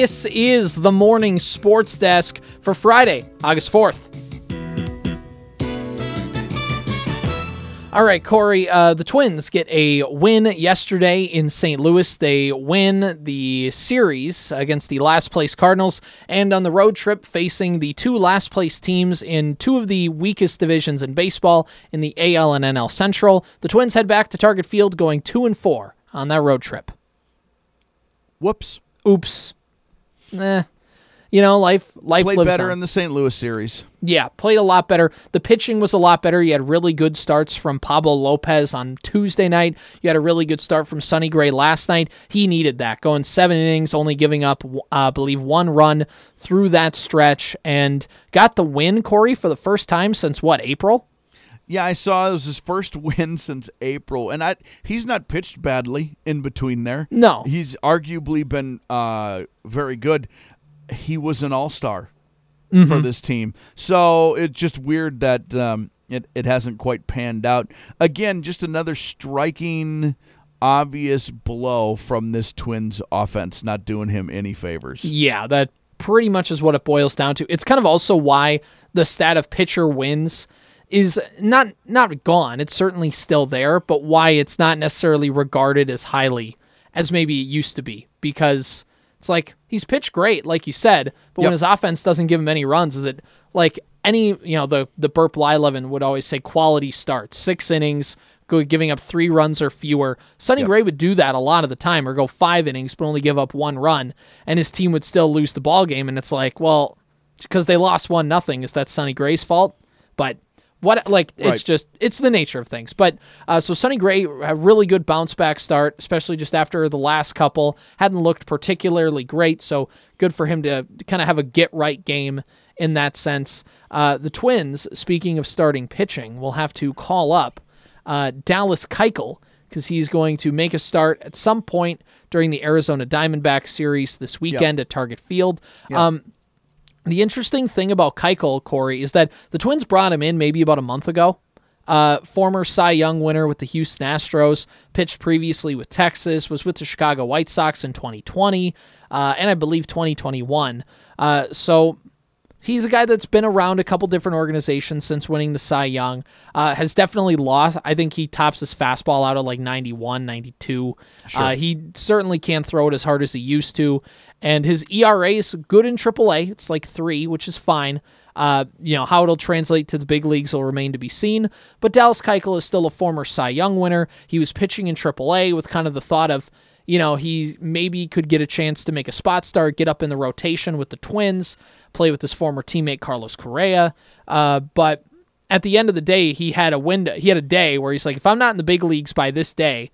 This is the Morning Sports Desk for Friday, August 4th. All right, Corey, the Twins get a win yesterday in St. Louis. They win the series against the last-place Cardinals, and on the road trip facing the two last-place teams in two of the weakest divisions in baseball in the AL and NL Central. The Twins head back to Target Field going 2-4 on that road trip. Whoops. Oops. Nah. You know, life lives on. Played better in the St. Louis series. Yeah, played a lot better. The pitching was a lot better. You had really good starts from Pablo Lopez on Tuesday night. You had a really good start from Sonny Gray last night. He needed that, going 7 innings, only giving up, I believe, 1 run through that stretch, and got the win, Corey, for the first time since, what, April? Yeah, I saw it was his first win since April, and he's not pitched badly in between there. No. He's arguably been very good. He was an all-star for this team. So it's just weird that it hasn't quite panned out. Again, just another striking, obvious blow from this Twins offense, not doing him any favors. Yeah, that pretty much is what it boils down to. It's kind of also why the stat of pitcher wins is not gone. It's certainly still there, but why it's not necessarily regarded as highly as maybe it used to be, because it's like, he's pitched great, like you said, but when his offense doesn't give him any runs, is it like any, you know, the Burt Blylevin would always say quality starts, 6 innings, giving up 3 runs or fewer. Sonny Gray would do that a lot of the time, or go 5 innings, but only give up 1 run, and his team would still lose the ball game. And it's like, well, because they lost 1-0, is that Sonny Gray's fault? But what, like, it's just, it's the nature of things. But so Sonny Gray, a really good bounce back start, especially just after the last couple. Hadn't looked particularly great, so good for him to kind of have a get right game in that sense. The Twins, speaking of starting pitching, will have to call up Dallas Keuchel, because he's going to make a start at some point during the Arizona Diamondbacks series this weekend at Target Field. The interesting thing about Keuchel, Corey, is that the Twins brought him in maybe about a month ago. Former Cy Young winner with the Houston Astros, pitched previously with Texas, was with the Chicago White Sox in 2020, and I believe 2021. So he's a guy that's been around a couple different organizations since winning the Cy Young. Has definitely lost. I think he tops his fastball out at like 91, 92. Sure. He certainly can't throw it as hard as he used to. And his ERA is good in AAA. It's like 3, which is fine. You know, how it'll translate to the big leagues will remain to be seen. But Dallas Keuchel is still a former Cy Young winner. He was pitching in AAA with kind of the thought of, you know, he maybe could get a chance to make a spot start, get up in the rotation with the Twins, play with his former teammate Carlos Correa. But at the end of the day, he had a window. He had a day where he's like, if I'm not in the big leagues by this day,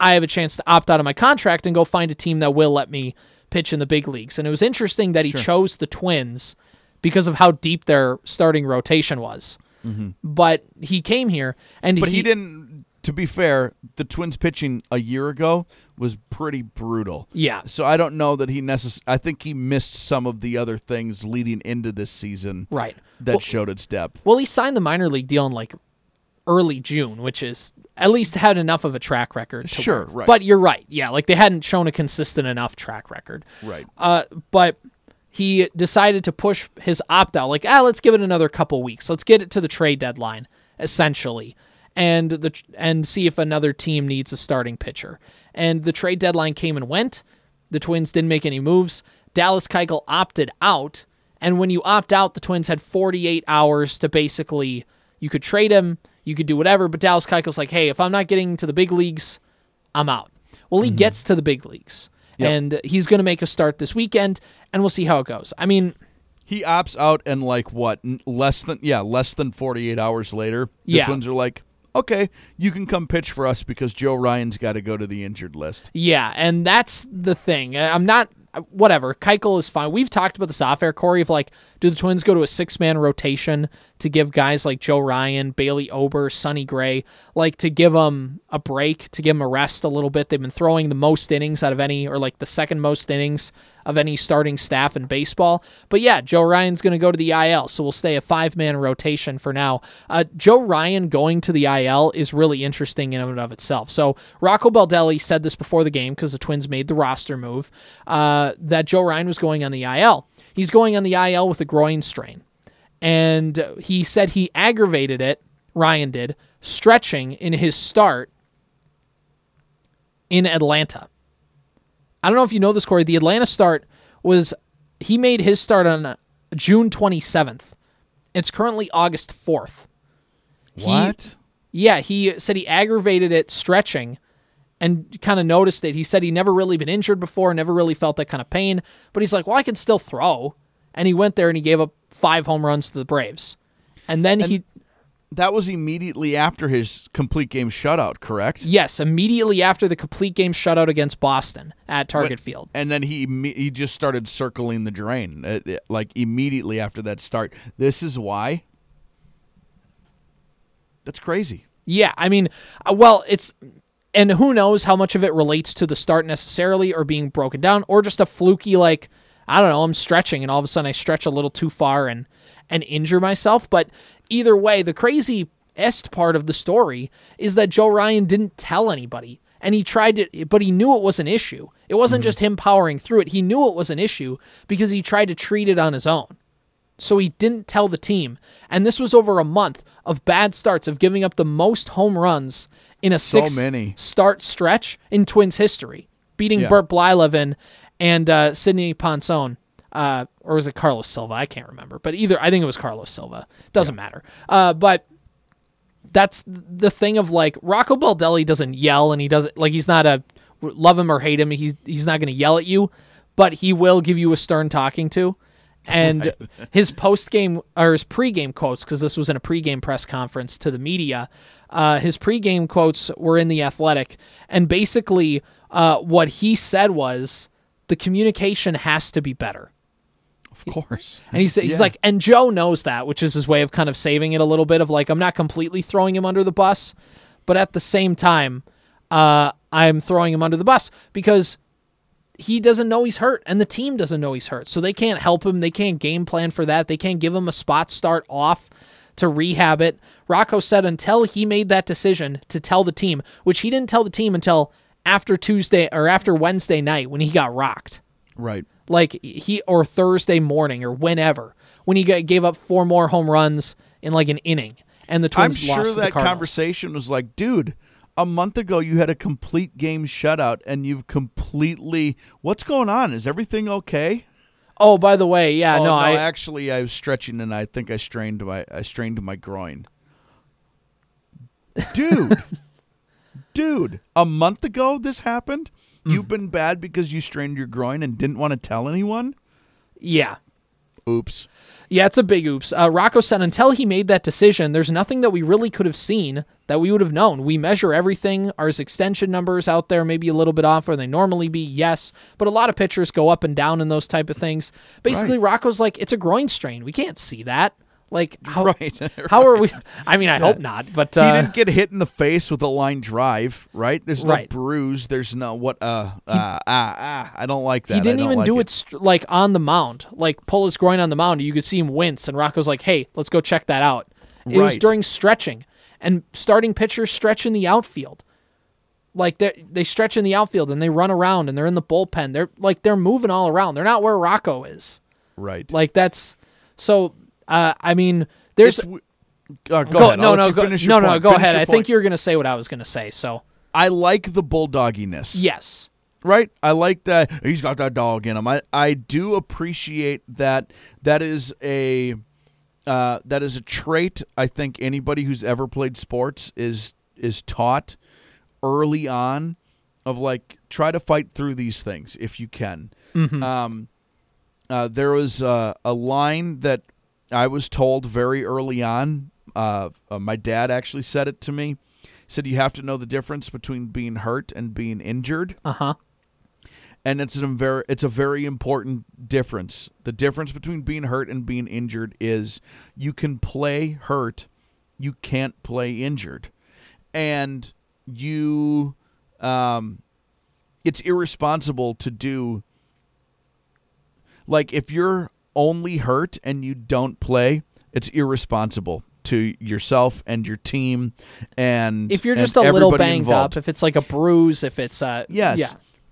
I have a chance to opt out of my contract and go find a team that will let me pitch in the big leagues. And it was interesting that he chose the Twins because of how deep their starting rotation was. But he came here, and but he didn't. To be fair, the Twins pitching a year ago was pretty brutal. Yeah. So I don't know that he I think he missed some of the other things leading into this season. Right. That showed its depth. Well, he signed the minor league deal in like early June, which is at least had enough of a track record. Right. But you're right. Yeah, like they hadn't shown a consistent enough track record. Right. But he decided to push his opt-out. Like, let's give it another couple weeks. Let's get it to the trade deadline, essentially, and see if another team needs a starting pitcher. And the trade deadline came and went. The Twins didn't make any moves. Dallas Keuchel opted out. And when you opt out, the Twins had 48 hours to basically, you could trade him, you could do whatever, but Dallas Keuchel's like, hey, if I'm not getting to the big leagues, I'm out. Well, he gets to the big leagues, and he's going to make a start this weekend, and we'll see how it goes. I mean, he opts out, and like what, less than 48 hours later, the Twins are like, okay, you can come pitch for us because Joe Ryan's got to go to the injured list. Yeah, and that's the thing. Whatever, Keuchel is fine. We've talked about this off-air, Corey, of like, do the Twins go to a 6-man rotation to give guys like Joe Ryan, Bailey Ober, Sonny Gray, like to give them a break, to give them a rest a little bit? They've been throwing the most innings out of any, or like the second most innings of any starting staff in baseball. But yeah, Joe Ryan's going to go to the IL, so we'll stay a five-man rotation for now. Joe Ryan going to the IL is really interesting in and of itself. So Rocco Baldelli said this before the game because the Twins made the roster move, that Joe Ryan was going on the IL. He's going on the IL with a groin strain. And he said he aggravated it, Ryan did, stretching in his start in Atlanta. I don't know if you know this, Corey. The Atlanta start was, he made his start on June 27th. It's currently August 4th. What? He said he aggravated it stretching and kind of noticed it. He said he never really been injured before, never really felt that kind of pain. But he's like, well, I can still throw. And he went there and he gave up 5 home runs to the Braves. And then that was immediately after his complete game shutout, correct? Yes, immediately after the complete game shutout against Boston at Target Field. And then he just started circling the drain, like immediately after that start. This is why. That's crazy. Yeah, I mean, well, it's... And who knows how much of it relates to the start necessarily or being broken down or just a fluky, like, I don't know, I'm stretching and all of a sudden I stretch a little too far and injure myself. But either way, the craziest part of the story is that Joe Ryan didn't tell anybody. And he tried to, but he knew it was an issue. It wasn't just him powering through it. He knew it was an issue because he tried to treat it on his own. So he didn't tell the team. And this was over a month of bad starts, of giving up the most home runs in a six-start stretch in Twins history, beating Burt Blylevin and Sidney Ponson, or was it Carlos Silva? I can't remember. But either, I think it was Carlos Silva. Doesn't matter. But that's the thing of, like, Rocco Baldelli doesn't yell, and he doesn't, like, he's not a love him or hate him. He's not going to yell at you, but he will give you a stern talking to. And his post-game or his pregame quotes, because this was in a pregame press conference to the media, his pregame quotes were in The Athletic. And basically what he said was the communication has to be better. Of course. And he's like, and Joe knows that, which is his way of kind of saving it a little bit of like, I'm not completely throwing him under the bus, but at the same time, I'm throwing him under the bus because he doesn't know he's hurt, and the team doesn't know he's hurt. So they can't help him. They can't game plan for that. They can't give him a spot start off to rehab it. Rocco said until he made that decision to tell the team, which he didn't tell the team until after Tuesday or after Wednesday night when he got rocked. Right. Like he, or Thursday morning or whenever, when he gave up 4 more home runs in like an inning and the Twins lost to the Cardinals. I'm sure that conversation was like, dude, a month ago, you had a complete game shutout, and you've completely... What's going on? Is everything okay? Oh, by the way, yeah, no, I... Actually, I was stretching, and I think I strained my groin. Dude, a month ago this happened? You've been bad because you strained your groin and didn't want to tell anyone? Yeah. Oops. Yeah, it's a big oops. Rocco said until he made that decision, there's nothing that we really could have seen that we would have known. We measure everything. Our extension numbers out there maybe a little bit off where they normally be, yes. But a lot of pitchers go up and down in those type of things. Basically, right. Rocco's like, it's a groin strain. We can't see that. Like, how, how are we? I mean, I hope not. But he didn't get hit in the face with a line drive, right? There's no bruise. There's no what? I don't like that. He didn't even do it like on the mound, like pull his groin on the mound. You could see him wince, and Rocco's like, "Hey, let's go check that out." It was during stretching, and starting pitchers stretch in the outfield. Like they stretch in the outfield and they run around and they're in the bullpen. They're like they're moving all around. They're not where Rocco is. Right. Like that's so. I mean, there's. Go ahead. No. Go ahead. I think you're going to say what I was going to say. So I like the bulldoginess. Yes. Right. I like that he's got that dog in him. I do appreciate that. That is a trait. I think anybody who's ever played sports is taught early on of like try to fight through these things if you can. Mm-hmm. There was a line that I was told very early on, my dad actually said it to me. He said, you have to know the difference between being hurt and being injured. Uh-huh. And it's a very important difference. The difference between being hurt and being injured is you can play hurt, you can't play injured. And it's irresponsible to do like, if you're only hurt and you don't play, it's irresponsible to yourself and your team. And if you're just a little banged up, if it's like a bruise, if it's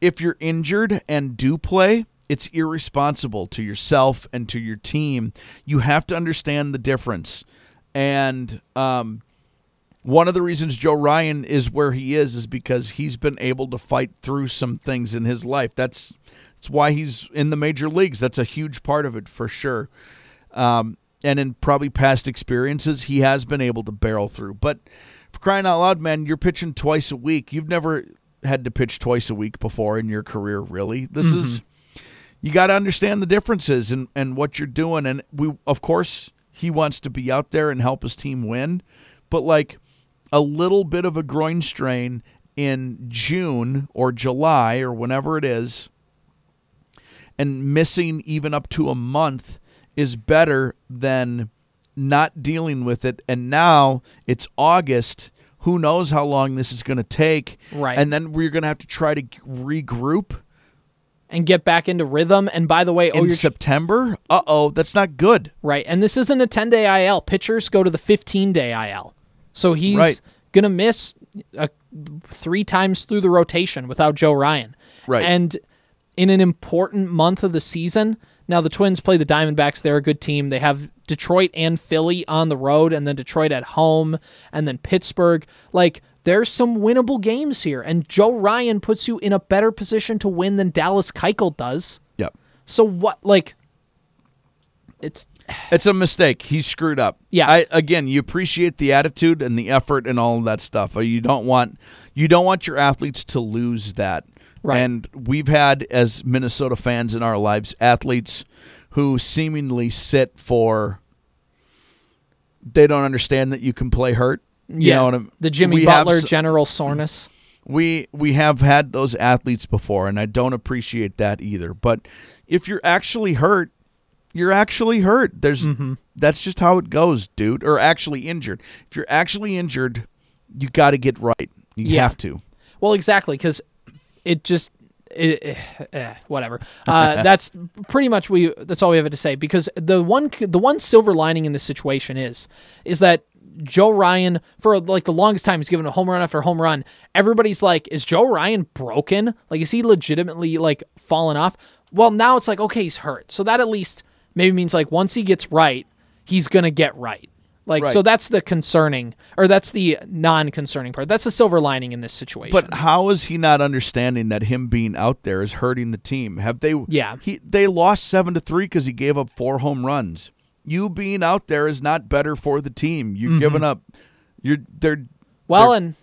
if you're injured and do play, it's irresponsible to yourself and to your team. You have to understand the difference. And one of the reasons Joe Ryan is where he is because he's been able to fight through some things in his life. That's why he's in the major leagues. That's a huge part of it, for sure. And in probably past experiences, he has been able to barrel through. But for crying out loud, man, you're pitching twice a week. You've never had to pitch twice a week before in your career, really. This is... You got to understand the differences and what you're doing. And we, of course, he wants to be out there and help his team win. But like a little bit of a groin strain in June or July or whenever it is, and missing even up to a month is better than not dealing with it. And now it's August. Who knows how long this is going to take? Right. And then we're going to have to try to regroup and get back into rhythm. And by the way, in September? Uh-oh, that's not good. Right, and this isn't a 10-day IL. Pitchers go to the 15-day IL. So he's going to miss three times through the rotation without Joe Ryan. Right. And in an important month of the season, now the Twins play the Diamondbacks. They're a good team. They have Detroit and Philly on the road, and then Detroit at home, and then Pittsburgh. Like, there's some winnable games here, and Joe Ryan puts you in a better position to win than Dallas Keuchel does. Yep. So what, like, it's a mistake. He's screwed up. Yeah. Again, you appreciate the attitude and the effort and all of that stuff. You don't want your athletes to lose that. Right. And we've had, as Minnesota fans in our lives, athletes who seemingly sit for, they don't understand that you can play hurt. You know what I mean? The Jimmy Butler general soreness. We have had those athletes before, and I don't appreciate that either. But if you're actually hurt, you're actually hurt. That's just how it goes, dude. Or actually injured. If you're actually injured, you got to get right. You have to. Well, exactly, because it just whatever. That's pretty much that's all we have to say. Because the one silver lining in this situation is that Joe Ryan, for like the longest time, he's given a home run after home run. Everybody's like, is Joe Ryan broken? Like, is he legitimately like fallen off? Well, now it's like, okay, he's hurt. So that at least maybe means like once he gets right, he's going to get right. Like, so that's the concerning, or that's the non-concerning part. That's the silver lining in this situation. But how is he not understanding that him being out there is hurting the team? Have they, they lost 7-3 because he gave up 4 home runs. You being out there is not better for the team. You're giving up. They're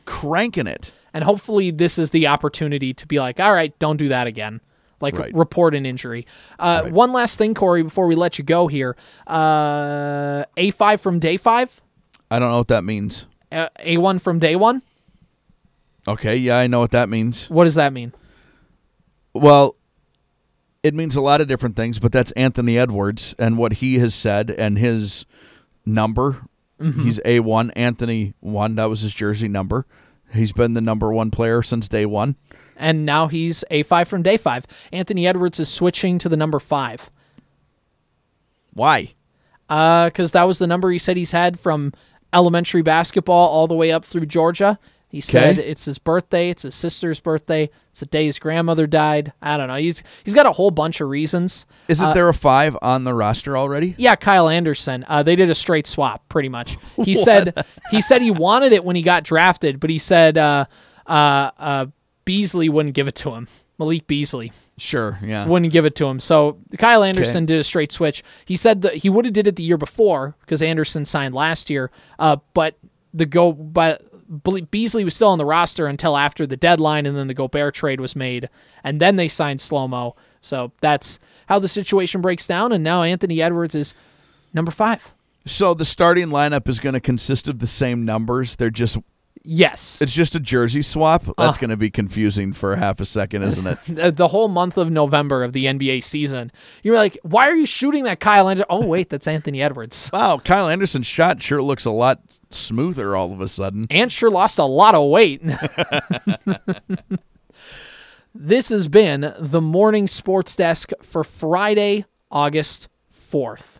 cranking it. And hopefully this is the opportunity to be like, all right, don't do that again. Like, report an injury. One last thing, Corey, before we let you go here. A5 from day 5? I don't know what that means. A1 from day 1? Okay, yeah, I know what that means. What does that mean? Well, it means a lot of different things, but that's Anthony Edwards and what he has said and his number. He's A1, Anthony 1. That was his jersey number. He's been the number 1 player since day 1. And now he's A5 from day 5. Anthony Edwards is switching to the number 5. Why? Because that was the number he said he's had from elementary basketball all the way up through Georgia. He said it's his birthday, it's his sister's birthday, it's the day his grandmother died. I don't know. He's got a whole bunch of reasons. Isn't there a 5 on the roster already? Yeah, Kyle Anderson. They did a straight swap, pretty much. He said he wanted it when he got drafted, but he said Beasley wouldn't give it to him. Malik Beasley. Sure, yeah. Wouldn't give it to him. So Kyle Anderson did a straight switch. He said that he would have did it the year before because Anderson signed last year, but Beasley was still on the roster until after the deadline, and then the Gobert trade was made, and then they signed Slow-Mo. So that's how the situation breaks down, and now Anthony Edwards is number 5. So the starting lineup is going to consist of the same numbers. They're just... Yes. It's just a jersey swap. That's going to be confusing for half a second, isn't it? The whole month of November of the NBA season. You're like, why are you shooting that Kyle Anderson? Oh, wait, that's Anthony Edwards. Wow, Kyle Anderson's shot sure looks a lot smoother all of a sudden. And sure lost a lot of weight. This has been the Morning Sports Desk for Friday, August 4th.